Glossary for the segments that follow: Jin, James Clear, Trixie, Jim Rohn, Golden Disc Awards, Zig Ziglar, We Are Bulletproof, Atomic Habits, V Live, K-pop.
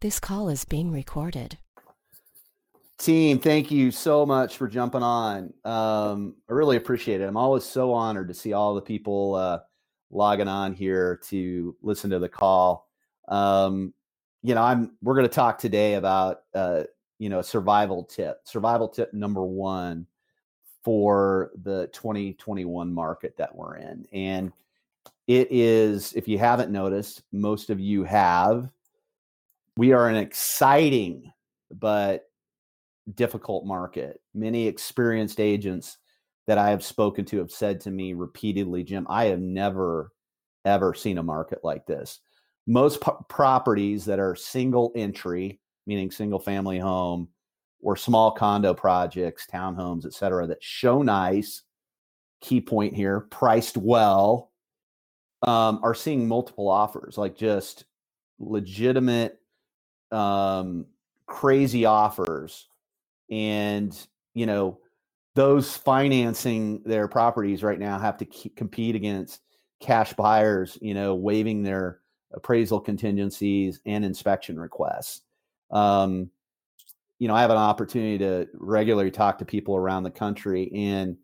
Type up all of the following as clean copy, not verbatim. This call is being recorded. Team, thank you so much for jumping on. I really appreciate it. I'm always so honored to see all the people logging on here to listen to the call. We're going to talk today about survival tip number one for the 2021 market that we're in, and it is, if you haven't noticed, most of you have. We are in an exciting but difficult market. Many experienced agents that I have spoken to have said to me repeatedly, Jim, I have never, ever seen a market like this. Most properties that are single entry, meaning single family home or small condo projects, townhomes, et cetera, that show nice, key point here, priced well, are seeing multiple offers, like just legitimate crazy offers, and those financing their properties right now have to compete against cash buyers, waiving their appraisal contingencies and inspection requests. I have an opportunity to regularly talk to people around the country, and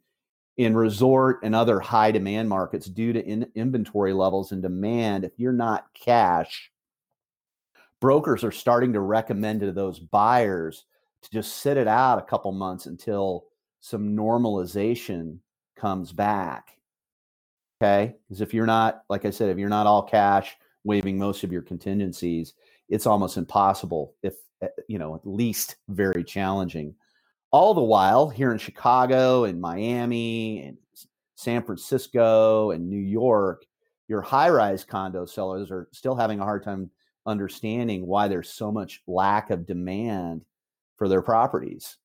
in resort and other high demand markets, due to inventory levels and demand, if you're not cash, brokers are starting to recommend to those buyers to just sit it out a couple months until some normalization comes back. Okay. Because if you're not, like I said, if you're not all cash, waiving most of your contingencies, it's almost impossible, if, at least very challenging. All the while here in Chicago and Miami and San Francisco and New York, your high-rise condo sellers are still having a hard time understanding why there's so much lack of demand for their properties.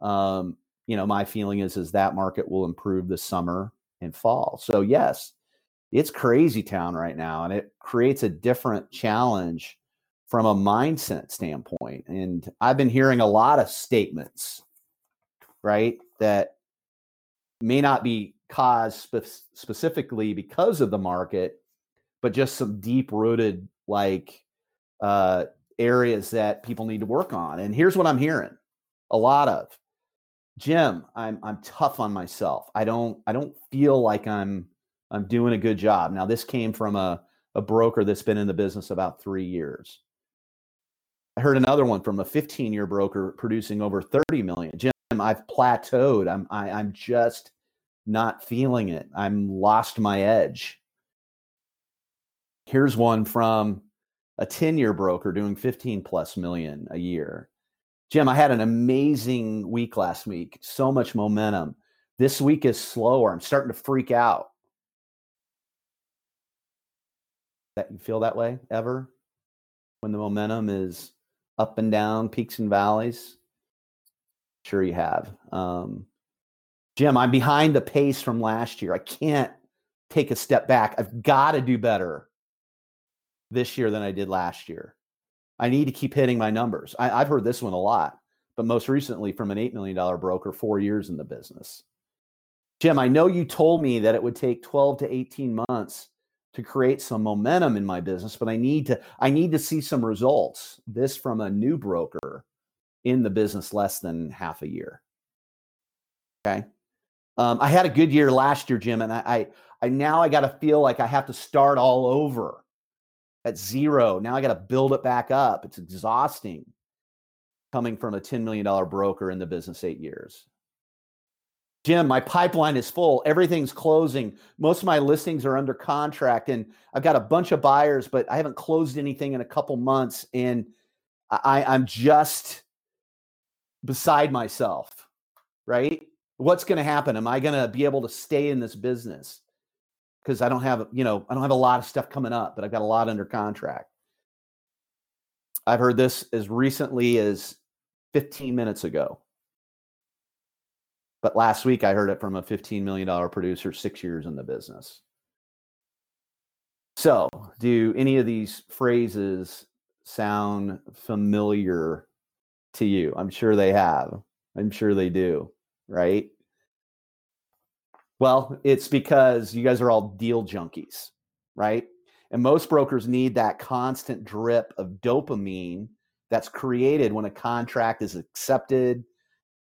My feeling is that market will improve this summer and fall. So yes, it's crazy town right now, and it creates a different challenge from a mindset standpoint. And I've been hearing a lot of statements, right, that may not be caused specifically because of the market, but just some deep-rooted areas that people need to work on. And here's what I'm hearing a lot of: Jim, I'm tough on myself. I don't feel like I'm doing a good job. Now, this came from a broker that's been in the business about 3 years. I heard another one from a 15-year broker producing over 30 million. Jim, I've plateaued. I'm just not feeling it. I'm lost my edge. Here's one from a 10-year broker doing 15 plus million a year. Jim, I had an amazing week last week. So much momentum. This week is slower. I'm starting to freak out. That you feel that way ever? When the momentum is up and down, peaks and valleys? Sure you have. Jim, I'm behind the pace from last year. I can't take a step back. I've got to do better this year than I did last year. I need to keep hitting my numbers. I've heard this one a lot, but most recently from an $8 million broker, 4 years in the business. Jim, I know you told me that it would take 12 to 18 months to create some momentum in my business, but I need to see some results. This from a new broker in the business less than half a year. Okay. I had a good year last year, Jim, and I now I got to feel like I have to start all over at zero. Now I got to build it back up. It's exhausting, coming from a $10 million broker in the business 8 years. Jim, my pipeline is full. Everything's closing. Most of my listings are under contract, and I've got a bunch of buyers, but I haven't closed anything in a couple months, and I'm just beside myself, right? What's going to happen? Am I going to be able to stay in this business? Because I don't have a lot of stuff coming up, but I've got a lot under contract. I've heard this as recently as 15 minutes ago. But last week I heard it from a $15 million producer, 6 years in the business. So do any of these phrases sound familiar to you? I'm sure they have. I'm sure they do, right? Well, it's because you guys are all deal junkies, right? And most brokers need that constant drip of dopamine that's created when a contract is accepted,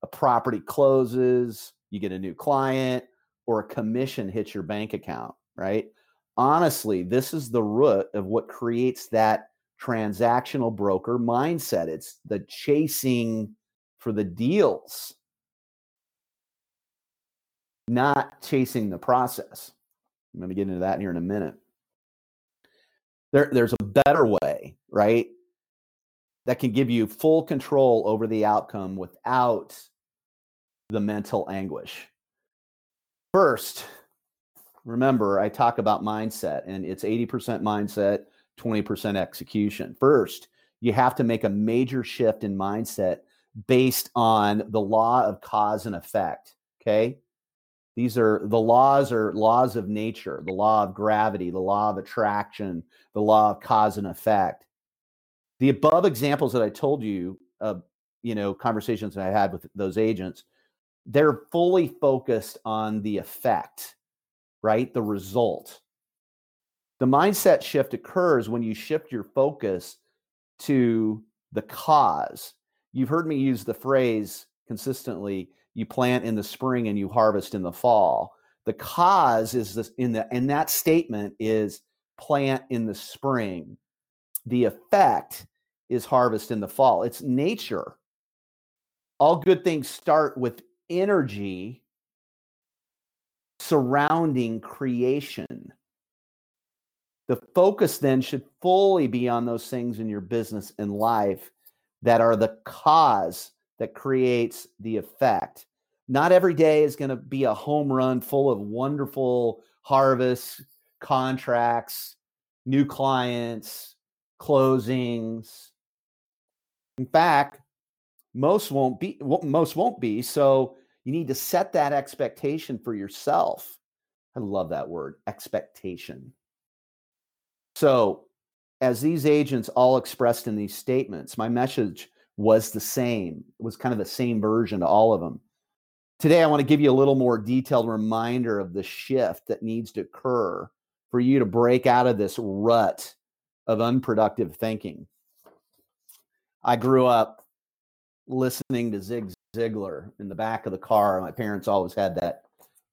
a property closes, you get a new client, or a commission hits your bank account, right? Honestly, this is the root of what creates that transactional broker mindset. It's the chasing for the deals, not chasing the process. I'm going to get into that here in a minute. There's a better way, right? That can give you full control over the outcome without the mental anguish. First, remember, I talk about mindset, and it's 80% mindset, 20% execution. First, you have to make a major shift in mindset based on the law of cause and effect, okay? These are laws of nature, the law of gravity, the law of attraction, the law of cause and effect. The above examples that I told you, conversations that I had with those agents, they're fully focused on the effect, right? The result. The mindset shift occurs when you shift your focus to the cause. You've heard me use the phrase consistently, you plant in the spring and you harvest in the fall. The cause is this, and that statement is plant in the spring. The effect is harvest in the fall. It's nature. All good things start with energy surrounding creation. The focus then should fully be on those things in your business and life that are the cause that creates the effect. Not every day is going to be a home run full of wonderful harvests, contracts, new clients, closings. In fact, most won't be. So you need to set that expectation for yourself. I love that word, expectation. So as these agents all expressed in these statements, my message was the same. It was kind of the same version to all of them. Today, I want to give you a little more detailed reminder of the shift that needs to occur for you to break out of this rut of unproductive thinking. I grew up listening to Zig Ziglar in the back of the car. My parents always had that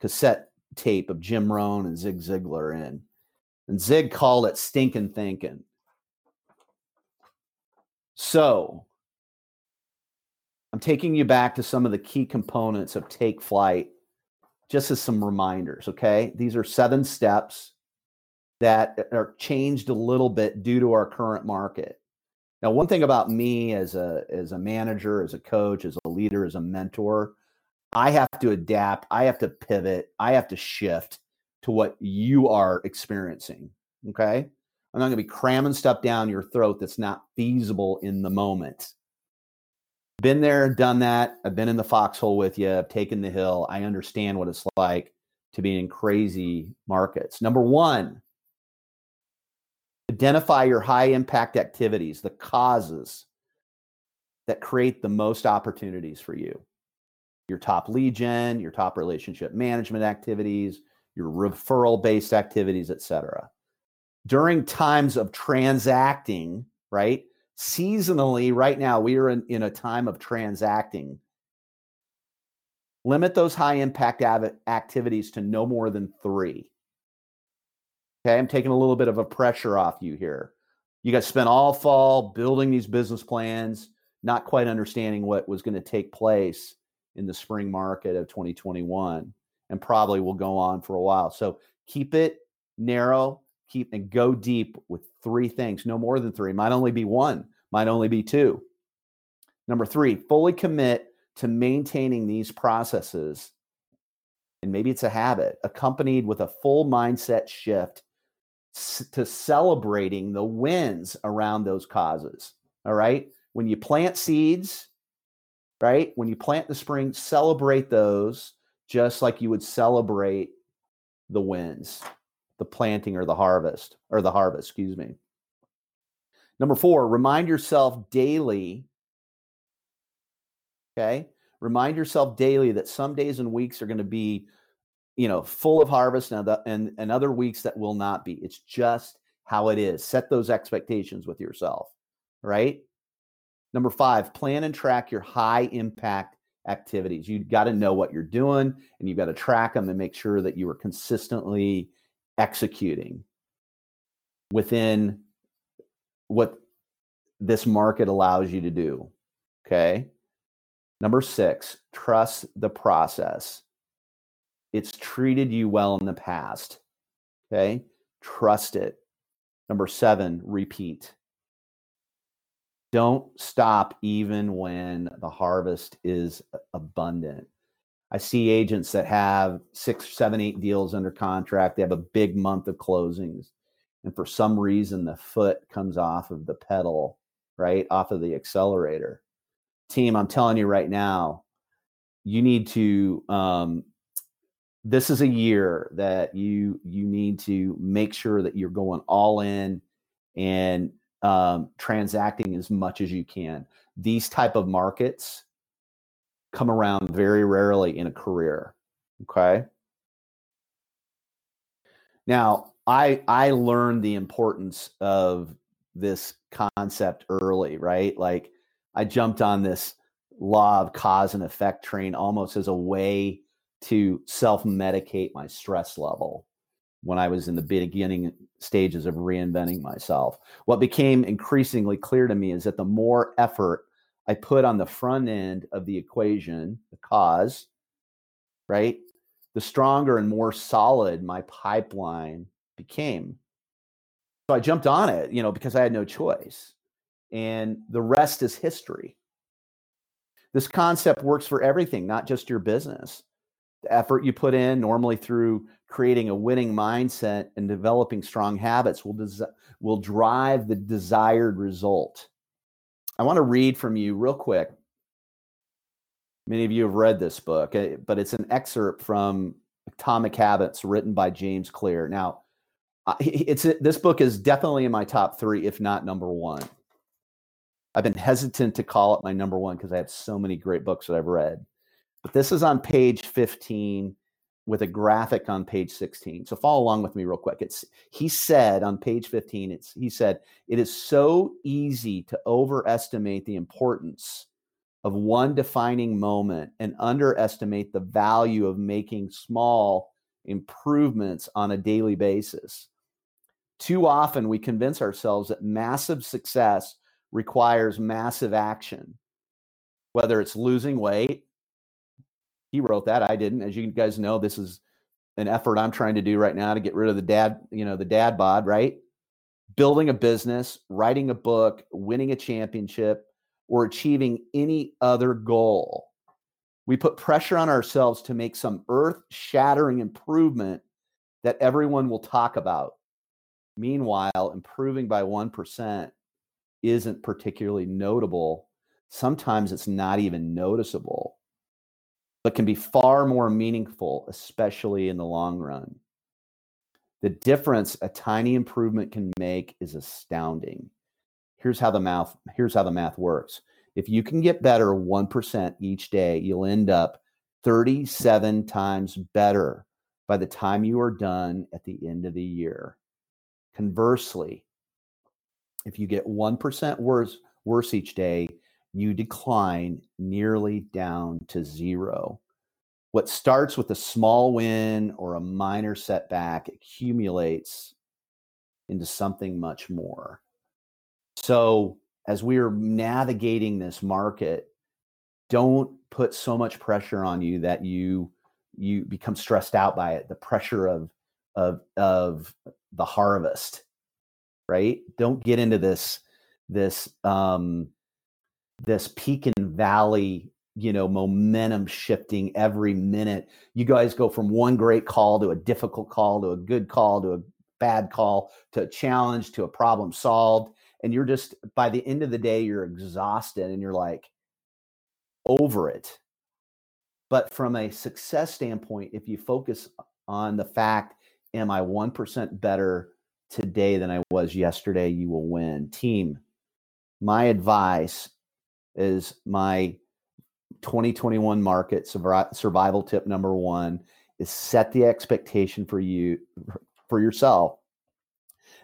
cassette tape of Jim Rohn and Zig Ziglar in. And Zig called it stinking thinking. So I'm taking you back to some of the key components of Take Flight, just as some reminders, okay? These are 7 steps that are changed a little bit due to our current market. Now, one thing about me as a manager, as a coach, as a leader, as a mentor, I have to adapt, I have to pivot, I have to shift to what you are experiencing, okay? I'm not going to be cramming stuff down your throat that's not feasible in the moment. Been there, done that. I've been in the foxhole with you. I've taken the hill. I understand what it's like to be in crazy markets. Number 1, identify your high impact activities, the causes that create the most opportunities for you. Your top lead gen, your top relationship management activities, your referral-based activities, etc. During times of transacting, right? Seasonally, right now, we are in a time of transacting. Limit those high-impact activities to no more than 3. Okay, I'm taking a little bit of a pressure off you here. You guys spent all fall building these business plans, not quite understanding what was going to take place in the spring market of 2021. And probably will go on for a while. So keep it narrow, and go deep with 3 things, no more than 3. Might only be 1, might only be 2. Number 3, fully commit to maintaining these processes. And maybe it's a habit, accompanied with a full mindset shift to celebrating the wins around those causes. All right. When you plant seeds, right? When you plant the spring, celebrate those. Just like you would celebrate the wins, the planting or the harvest, excuse me. Number 4, remind yourself daily, okay? Remind yourself daily that some days and weeks are going to be, full of harvest and other weeks that will not be. It's just how it is. Set those expectations with yourself, right? Number 5, plan and track your high impact activities. You've got to know what you're doing and you've got to track them and make sure that you are consistently executing within what this market allows you to do. Okay. Number 6, trust the process. It's treated you well in the past. Okay. Trust it. Number 7, repeat. Don't stop even when the harvest is abundant. I see agents that have 6, 7, 8 deals under contract. They have a big month of closings. And for some reason, the foot comes off of the pedal, right? Off of the accelerator. Team, I'm telling you right now, you need to, this is a year that you need to make sure that you're going all in and transacting as much as you can. These type of markets come around very rarely in a career. Okay. Now, I learned the importance of this concept early, right? Like I jumped on this law of cause and effect train almost as a way to self-medicate my stress level when I was in the beginning stages of reinventing myself. What became increasingly clear to me is that the more effort I put on the front end of the equation, the cause, right, the stronger and more solid my pipeline became. So I jumped on it, because I had no choice. And the rest is history. This concept works for everything, not just your business. The effort you put in, normally through creating a winning mindset and developing strong habits, will drive the desired result. I want to read from you real quick. Many of you have read this book, but it's an excerpt from Atomic Habits written by James Clear. Now, this book is definitely in my top 3, if not number 1. I've been hesitant to call it my number 1 because I have so many great books that I've read. But this is on page 15 with a graphic on page 16. So follow along with me real quick. He said on page 15, it is so easy to overestimate the importance of one defining moment and underestimate the value of making small improvements on a daily basis. Too often we convince ourselves that massive success requires massive action, whether it's losing weight. He wrote that. I didn't. As you guys know, this is an effort I'm trying to do right now to get rid of the dad bod, right? Building a business, writing a book, winning a championship, or achieving any other goal. We put pressure on ourselves to make some earth-shattering improvement that everyone will talk about. Meanwhile, improving by 1% isn't particularly notable. Sometimes it's not even noticeable, but can be far more meaningful, especially in the long run. The difference a tiny improvement can make is astounding. Here's how the math works. If you can get better 1% each day, you'll end up 37 times better by the time you are done at the end of the year. Conversely, if you get 1% worse each day, you decline nearly down to 0. What starts with a small win or a minor setback accumulates into something much more. So as we are navigating this market, don't put so much pressure on you that you become stressed out by it. The pressure of the harvest, right? Don't get into this peak and valley, momentum shifting every minute. You guys go from one great call to a difficult call to a good call to a bad call to a challenge to a problem solved. And you're just, by the end of the day, you're exhausted and you're like over it. But from a success standpoint, if you focus on the fact, am I 1% better today than I was yesterday, you will win. Team, my advice is my 2021 market survival tip number 1 is set the expectation for yourself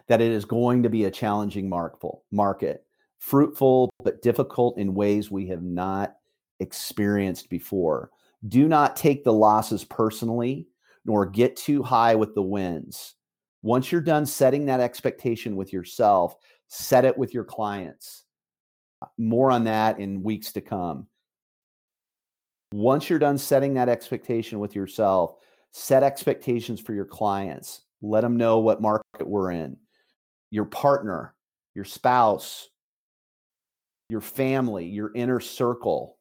that it is going to be a challenging market fruitful, but difficult in ways we have not experienced before. Do not take the losses personally, nor get too high with the wins. Once you're done setting that expectation with yourself, set it with your clients. More on that in weeks to come. Once you're done setting that expectation with yourself, set expectations for your clients. Let them know what market we're in. Your partner, your spouse, your family, your inner circle.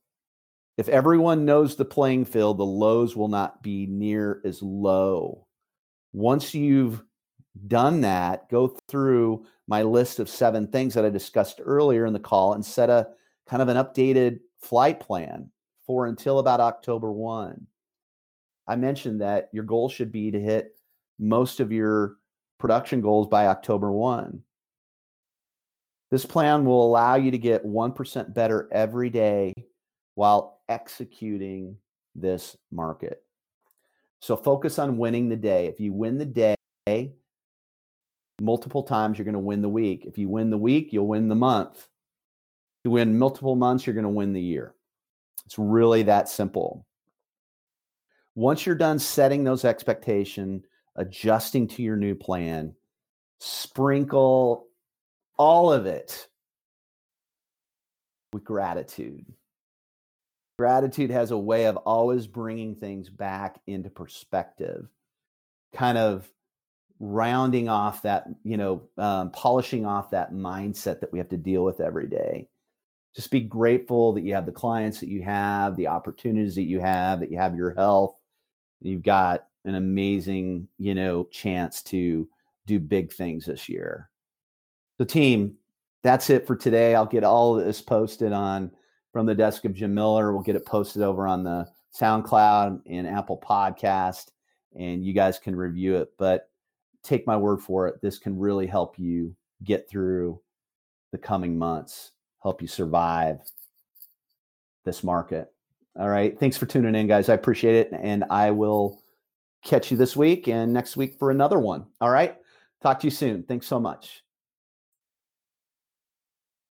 If everyone knows the playing field, the lows will not be near as low. Once you've done that, go through my list of 7 things that I discussed earlier in the call and set a kind of an updated flight plan for until about October 1. I mentioned that your goal should be to hit most of your production goals by October 1. This plan will allow you to get 1% better every day while executing this market. So focus on winning the day. If you win the day multiple times, you're going to win the week. If you win the week, you'll win the month. If you win multiple months, you're going to win the year. It's really that simple. Once you're done setting those expectations, adjusting to your new plan, sprinkle all of it with gratitude. Gratitude has a way of always bringing things back into perspective, kind of rounding off that, polishing off that mindset that we have to deal with every day. Just be grateful that you have the clients that you have, the opportunities that you have your health. You've got an amazing, chance to do big things this year. So team, that's it for today. I'll get all of this posted on From the Desk of Jim Miller. We'll get it posted over on the SoundCloud and Apple Podcast, and you guys can review it. But take my word for it, this can really help you get through the coming months, help you survive this market. All right. Thanks for tuning in, guys. I appreciate it. And I will catch you this week and next week for another one. All right. Talk to you soon. Thanks so much.